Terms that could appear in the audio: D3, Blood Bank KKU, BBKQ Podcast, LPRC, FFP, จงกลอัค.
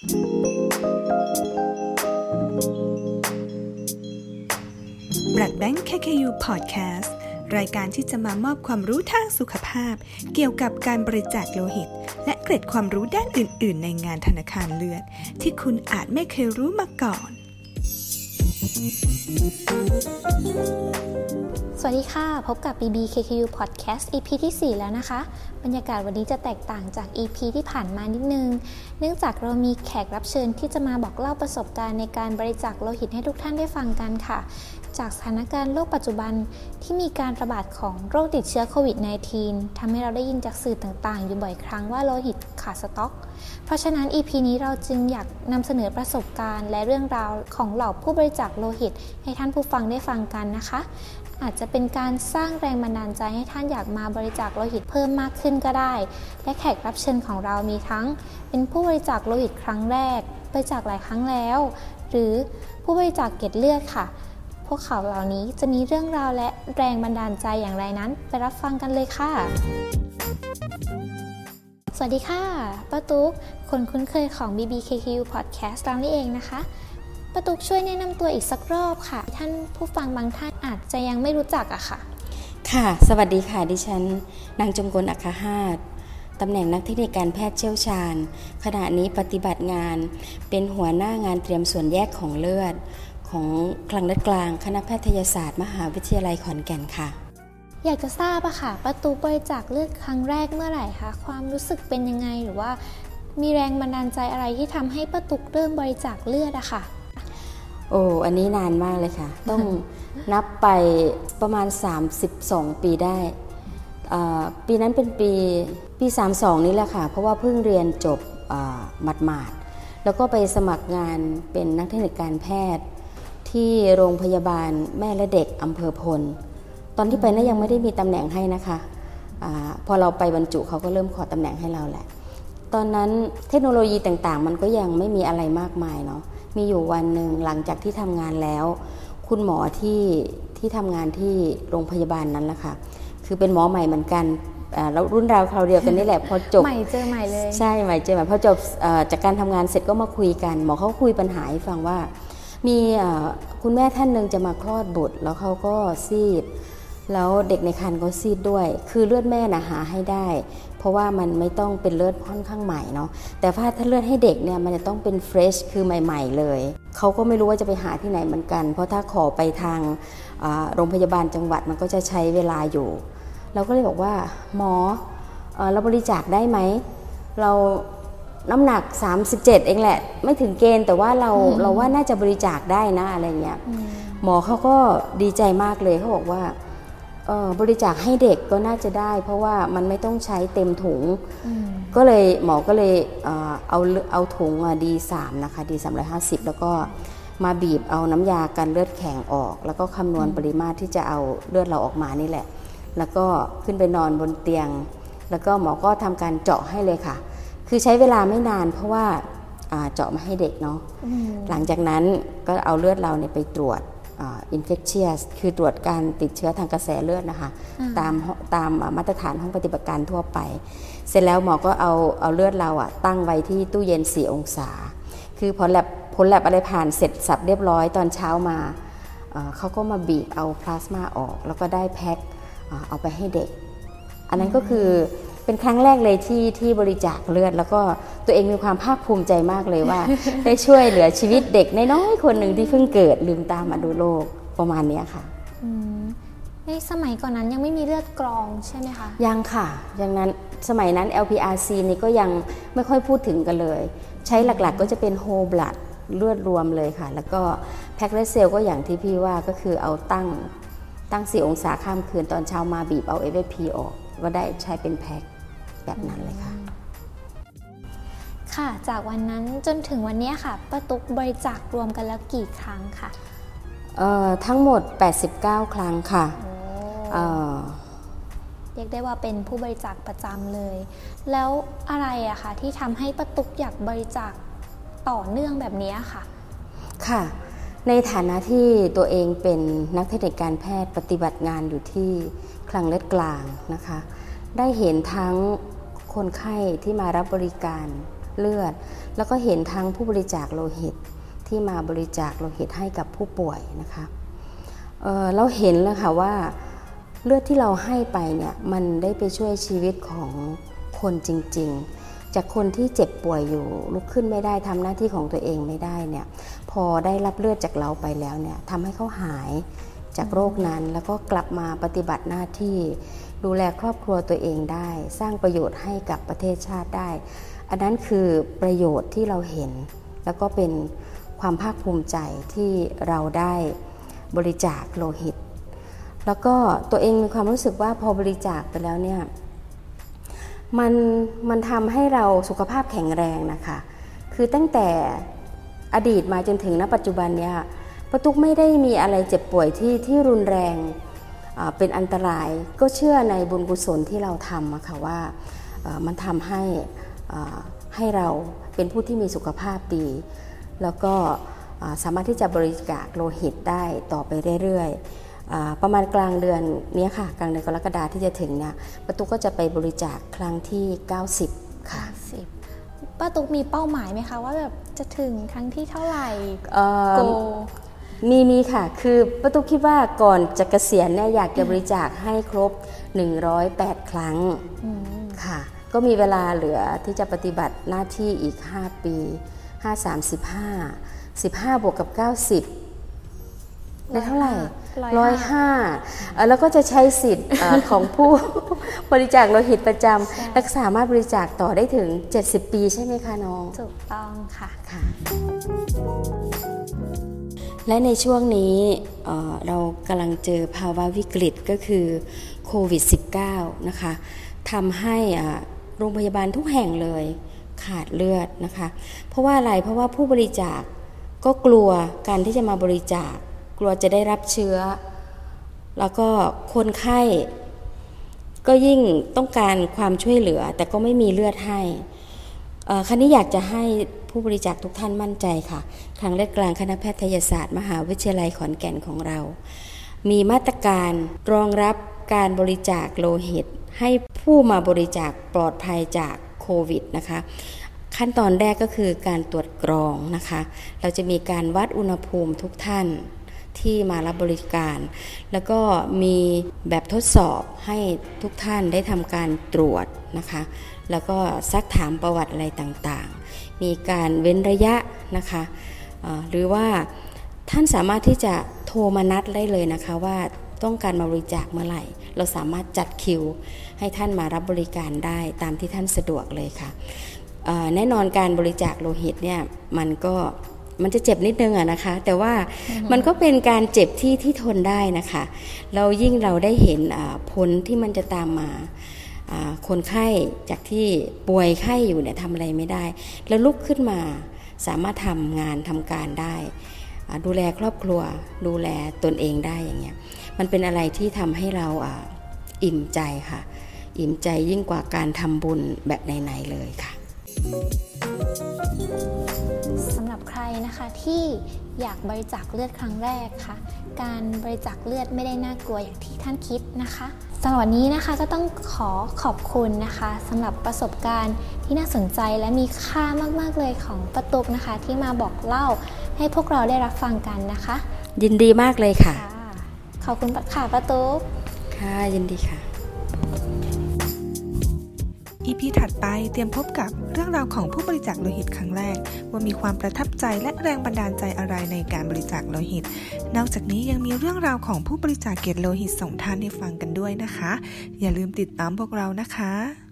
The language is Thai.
Blood Bank KKU Podcast รายการที่จะมามอบความรู้ทางสุขภาพเกี่ยวกับการบริจาคโลหิตและเกร็ดความรู้ด้านอื่นๆในงานธนาคารเลือดที่คุณอาจไม่เคยรู้มาก่อนสวัสดีค่ะพบกับ BBKQ Podcast EP ที่4แล้วนะคะบรรยากาศวันนี้จะแตกต่างจาก EP ที่ผ่านมานิดนึงเนื่องจากเรามีแขกรับเชิญที่จะมาบอกเล่าประสบการณ์ในการบริจาคโลหิตให้ทุกท่านได้ฟังกันค่ะจากสถานการณ์โลกปัจจุบันที่มีการระบาดของโรคติดเชื้อโควิด -19 ทำให้เราได้ยินจากสื่อต่างๆอยู่บ่อยครั้งว่าโลหิตขาดสต๊อกเพราะฉะนั้น EP นี้เราจึงอยากนำเสนอประสบการณ์และเรื่องราวของเหล่าผู้บริจาคโลหิตให้ท่านผู้ฟังได้ฟังกันนะคะอาจจะเป็นการสร้างแรงบันดาลใจให้ท่านอยากมาบริจาคโลหิตเพิ่มมากขึ้นก็ได้และแขกรับเชิญของเรามีทั้งเป็นผู้บริจาคโลหิตครั้งแรกบริจาคหลายครั้งแล้วหรือผู้บริจาคเกล็ดเลือดค่ะพวกเขาเหล่านี้จะมีเรื่องราวและแรงบันดาลใจอย่างไรนั้นไปรับฟังกันเลยค่ะสวัสดีค่ะป้าตุ๊กคนคุ้นเคยของ BBKQ Podcast เรานี่เองนะคะป้าตุ๊กช่วยแนะนำตัวอีกสักรอบค่ะท่านผู้ฟังบางท่านอาจจะยังไม่รู้จักอะค่ะค่ะสวัสดีค่ะดิฉันนางจงกลอัคหาสตำแหน่งนักเทคนิคการแพทย์เชี่ยวชาญขณะนี้ปฏิบัติงานเป็นหัวหน้างานเตรียมส่วนแยกของเลือดของคลังเลือดกลางคณะแพทยศาสตร์มหาวิทยาลัยขอนแก่นค่ะอยากจะทราบค่ะป้าตุ๊กบริจาคเลือดครั้งแรกเมื่อไหร่คะความรู้สึกเป็นยังไงหรือว่ามีแรงบันดาลใจอะไรที่ทำให้ป้าตุ๊กเริ่มบริจาคเลือดอะค่ะโอ้อันนี้นานมากเลยค่ะต้องนับไปประมาณ32ปีได้ปีนั้นเป็นปี32นี่แหละค่ะเพราะว่าเพิ่งเรียนจบหมาดๆแล้วก็ไปสมัครงานเป็นนักเทคนิคการแพทย์ที่โรงพยาบาลแม่และเด็กอำเภอพลตอนที่ไปนะยังไม่ได้มีตำแหน่งให้นะคะพอเราไปบรรจุเขาก็เริ่มขอตำแหน่งให้เราแหละตอนนั้นเทคโนโลยีต่างๆมันก็ยังไม่มีอะไรมากมายเนาะมีอยู่วันหนึ่งหลังจากที่ทำงานแล้วคุณหมอที่ทำงานที่โรงพยาบาลนั้นแหละค่ะคือเป็นหมอใหม่เหมือนกันแล้วรุ่นราวคราวเดียวกันนี่แหละพอจบใหม่เจอใหม่เลยใช่ใหม่เจอใหม่พอจบจากการทำงานเสร็จก็มาคุยกันหมอเขาคุยปัญหาให้ฟังว่ามีคุณแม่ท่านหนึ่งจะมาคลอดบุตรแล้วเขาก็ซีดแล้วเด็กในครรภ์ก็ซีดด้วยคือเลือดแม่นะหาให้ได้เพราะว่ามันไม่ต้องเป็นเลือดค่อนข้างใหม่เนาะแต่ถ้าเลือดให้เด็กเนี่ยมันจะต้องเป็นเฟรชคือใหม่ๆเลยเขาก็ไม่รู้ว่าจะไปหาที่ไหนเหมือนกันเพราะถ้าขอไปทางโรงพยาบาลจังหวัดมันก็จะใช้เวลาอยู่เราก็เลยบอกว่าหมอเราบริจาคได้ไหมเราน้ำหนัก37เองแหละไม่ถึงเกณฑ์แต่ว่าเราว่าน่าจะบริจาคได้นะอะไรเงี้ยหมอเขาก็ดีใจมากเลยเขาบอกว่าบริจาคให้เด็กก็น่าจะได้เพราะว่ามันไม่ต้องใช้เต็มถุงก็เลยหมอก็เลยเอาถุงD3 นะคะ D350 แล้วก็มาบีบเอาน้ำยากันเลือดแข็งออกแล้วก็คำนวณปริมาตรที่จะเอาเลือดเราออกมานี่แหละแล้วก็ขึ้นไปนอนบนเตียงแล้วก็หมอก็ทำการเจาะให้เลยค่ะคือใช้เวลาไม่นานเพราะว่าเจาะมาให้เด็กเนาะหลังจากนั้นก็เอาเลือดเราเนี่ยไปตรวจinfectious คือตรวจการติดเชื้อทางกระแสเลือดนะคะตามมาตรฐานห้องปฏิบัติการทั่วไปเสร็จแล้วหมอก็เอาเลือดเราตั้งไว้ที่ตู้เย็น4องศาคือผลแลบอะไรผ่านเสร็จสับเรียบร้อยตอนเช้ามาเขาก็มาบีบเอาพลาสมาออกแล้วก็ได้แพ็คเอาไปให้เด็กอันนั้นก็คือเป็นครั้งแรกเลยที่บริจาคเลือดแล้วก็ตัวเองมีความภาคภูมิใจมากเลยว่า ได้ช่วยเหลือชีวิตเด็กน้อยๆคนหนึ่งที่เพิ่งเกิดลืมตามาดูโลกประมาณนี้ค่ะในสมัยก่อนนั้นยังไม่มีเลือดกรองใช่ไหมคะยังค่ะอย่างนั้นสมัยนั้น LPRC นี่ก็ยังไม่ค่อยพูดถึงกันเลยใช้หลักๆ ก็จะเป็น whole blood เลือดรวมเลยค่ะแล้วก็แพ็คเลือดเซลล์ก็อย่างที่พี่ว่าก็คือเอาตั้ง4องศาข้ามคืนตอนเช้ามาบีบเอา FFP ออกก็ได้ใช้เป็นแพ็คแบบนั้นเลยค่ะค่ะจากวันนั้นจนถึงวันนี้ค่ะป้าตุ๊กบริจาครวมกันแล้วกี่ครั้งค่ะทั้งหมด89ครั้งค่ะเรียกได้ว่าเป็นผู้บริจาคประจำเลยแล้วอะไรอะค่ะที่ทำให้ป้าตุ๊กอยากบริจาคต่อเนื่องแบบนี้ค่ะค่ะในฐานะที่ตัวเองเป็นนักเทคนิคการแพทย์ปฏิบัติงานอยู่ที่คลังเลือดกลางนะคะได้เห็นทั้งคนไข้ที่มารับบริการ เลือดแล้วก็เห็นทั้งผู้บริจาคโลหิตที่มาบริจาคโลหิตให้กับผู้ป่วยนะคะเราเห็นแล้วค่ะว่าเลือดที่เราให้ไปเนี่ยมันได้ไปช่วยชีวิตของคนจริงๆจากคนที่เจ็บป่วยอยู่ลุกขึ้นไม่ได้ทำหน้าที่ของตัวเองไม่ได้เนี่ยพอได้รับเลือดจากเราไปแล้วเนี่ยทำให้เขาหายจากโรคนั้นแล้วก็กลับมาปฏิบัติหน้าที่ดูแลครอบครัวตัวเองได้สร้างประโยชน์ให้กับประเทศชาติได้อันนั้นคือประโยชน์ที่เราเห็นแล้วก็เป็นความภาคภูมิใจที่เราได้บริจาคโลหิตแล้วก็ตัวเองมีความรู้สึกว่าพอบริจาคไปแล้วเนี่ยมันทำให้เราสุขภาพแข็งแรงนะคะคือตั้งแต่อดีตมาจนถึงณปัจจุบันเนี่ยประตุกไม่ได้มีอะไรเจ็บป่วยที่รุนแรงเป็นอันตรายก็เชื่อในบุญกุศลที่เราทำนะคะว่ามันทำให้เราเป็นผู้ที่มีสุขภาพดีแล้วก็สามารถที่จะบริจาคโลหิตได้ต่อไปเรื่อยๆประมาณกลางเดือนนี้ค่ะกลางเดือนกรกฎาคมที่จะถึงเนี่ยป้าตุ๊กก็จะไปบริจาคครั้งที่90ค่ะป้าตุ๊กมีเป้าหมายไหมคะว่าแบบจะถึงครั้งที่เท่าไหร่โกมีค่ะคือป้าตุ๊กคิดว่าก่อนจะเกษียณเนี่ยอยากจะบริจาคให้ครบ108ครั้งค่ะก็มีเวลาเหลือที่จะปฏิบัติหน้าที่อีก5ปี535 15บวกกับ90ได้เท่าไหร่105แล้วก็จะใช้สิทธิ์ของผู้ บริจาคโลหิตประจำและสามารถบริจาคต่อได้ถึง70ปีใช่ไหมคะน้องถูกต้องค่ะค่ะและในช่วงนี้เรากำลังเจอภาวะวิกฤตก็คือโควิด -19 นะคะทำให้โรงพยาบาลทุกแห่งเลยขาดเลือดนะคะเพราะว่าอะไรเพราะว่าผู้บริจาคก็กลัวการที่จะมาบริจาคกลัวจะได้รับเชื้อแล้วก็คนไข้ก็ยิ่งต้องการความช่วยเหลือแต่ก็ไม่มีเลือดให้ครั้งนี้อยากจะให้ผู้บริจาคทุกท่านมั่นใจค่ะทางเลือดกลางคณะแพทยศาสตร์มหาวิทยาลัยขอนแก่นของเรามีมาตรการรองรับการบริจาคโลหิตให้ผู้มาบริจาคปลอดภัยจากโควิดนะคะขั้นตอนแรกก็คือการตรวจกรองนะคะเราจะมีการวัดอุณหภูมิทุกท่านที่มารับบริการแล้วก็มีแบบทดสอบให้ทุกท่านได้ทำการตรวจนะคะแล้วก็ซักถามประวัติอะไรต่างๆมีการเว้นระยะนะคะหรือว่าท่านสามารถที่จะโทรมานัดได้เลยนะคะว่าต้องการมาบริจาคเมื่อไหร่เราสามารถจัดคิวให้ท่านมารับบริการได้ตามที่ท่านสะดวกเลยค่ะแน่นอนการบริจาคโลหิตเนี่ยมันจะเจ็บนิดนึงอะนะคะแต่ว่า มันก็เป็นการเจ็บที่ทนได้นะคะเรายิ่งเราได้เห็นผลที่มันจะตามมาคนไข้จากที่ป่วยไข้อยู่เนี่ยทำอะไรไม่ได้แล้วลุกขึ้นมาสามารถทำงานทำการได้ดูแลครอบครัวดูแลตนเองได้อย่างเงี้ยมันเป็นอะไรที่ทำให้เราอิ่มใจค่ะอิ่มใจยิ่งกว่าการทำบุญแบบไหนๆเลยค่ะสำหรับใครนะคะที่อยากบริจาคเลือดครั้งแรกค่ะการบริจาคเลือดไม่ได้น่ากลัวอย่างที่ท่านคิดนะคะสำหรับวันนี้นะคะก็ต้องขอบคุณนะคะสำหรับประสบการณ์ที่น่าสนใจและมีค่ามากๆเลยของป้าตุ๊กนะคะที่มาบอกเล่าให้พวกเราได้รับฟังกันนะคะยินดีมากเลยค่ะขอบคุณค่ะป้าตุ๊กค่ะยินดีค่ะEP ถัดไปเตรียมพบกับเรื่องราวของผู้บริจาคโลหิตครั้งแรกว่ามีความประทับใจและแรงบันดาลใจอะไรในการบริจาคโลหิตนอกจากนี้ยังมีเรื่องราวของผู้บริจาคเกล็ดโลหิตส่งท่านให้ฟังกันด้วยนะคะอย่าลืมติดตามพวกเรานะคะ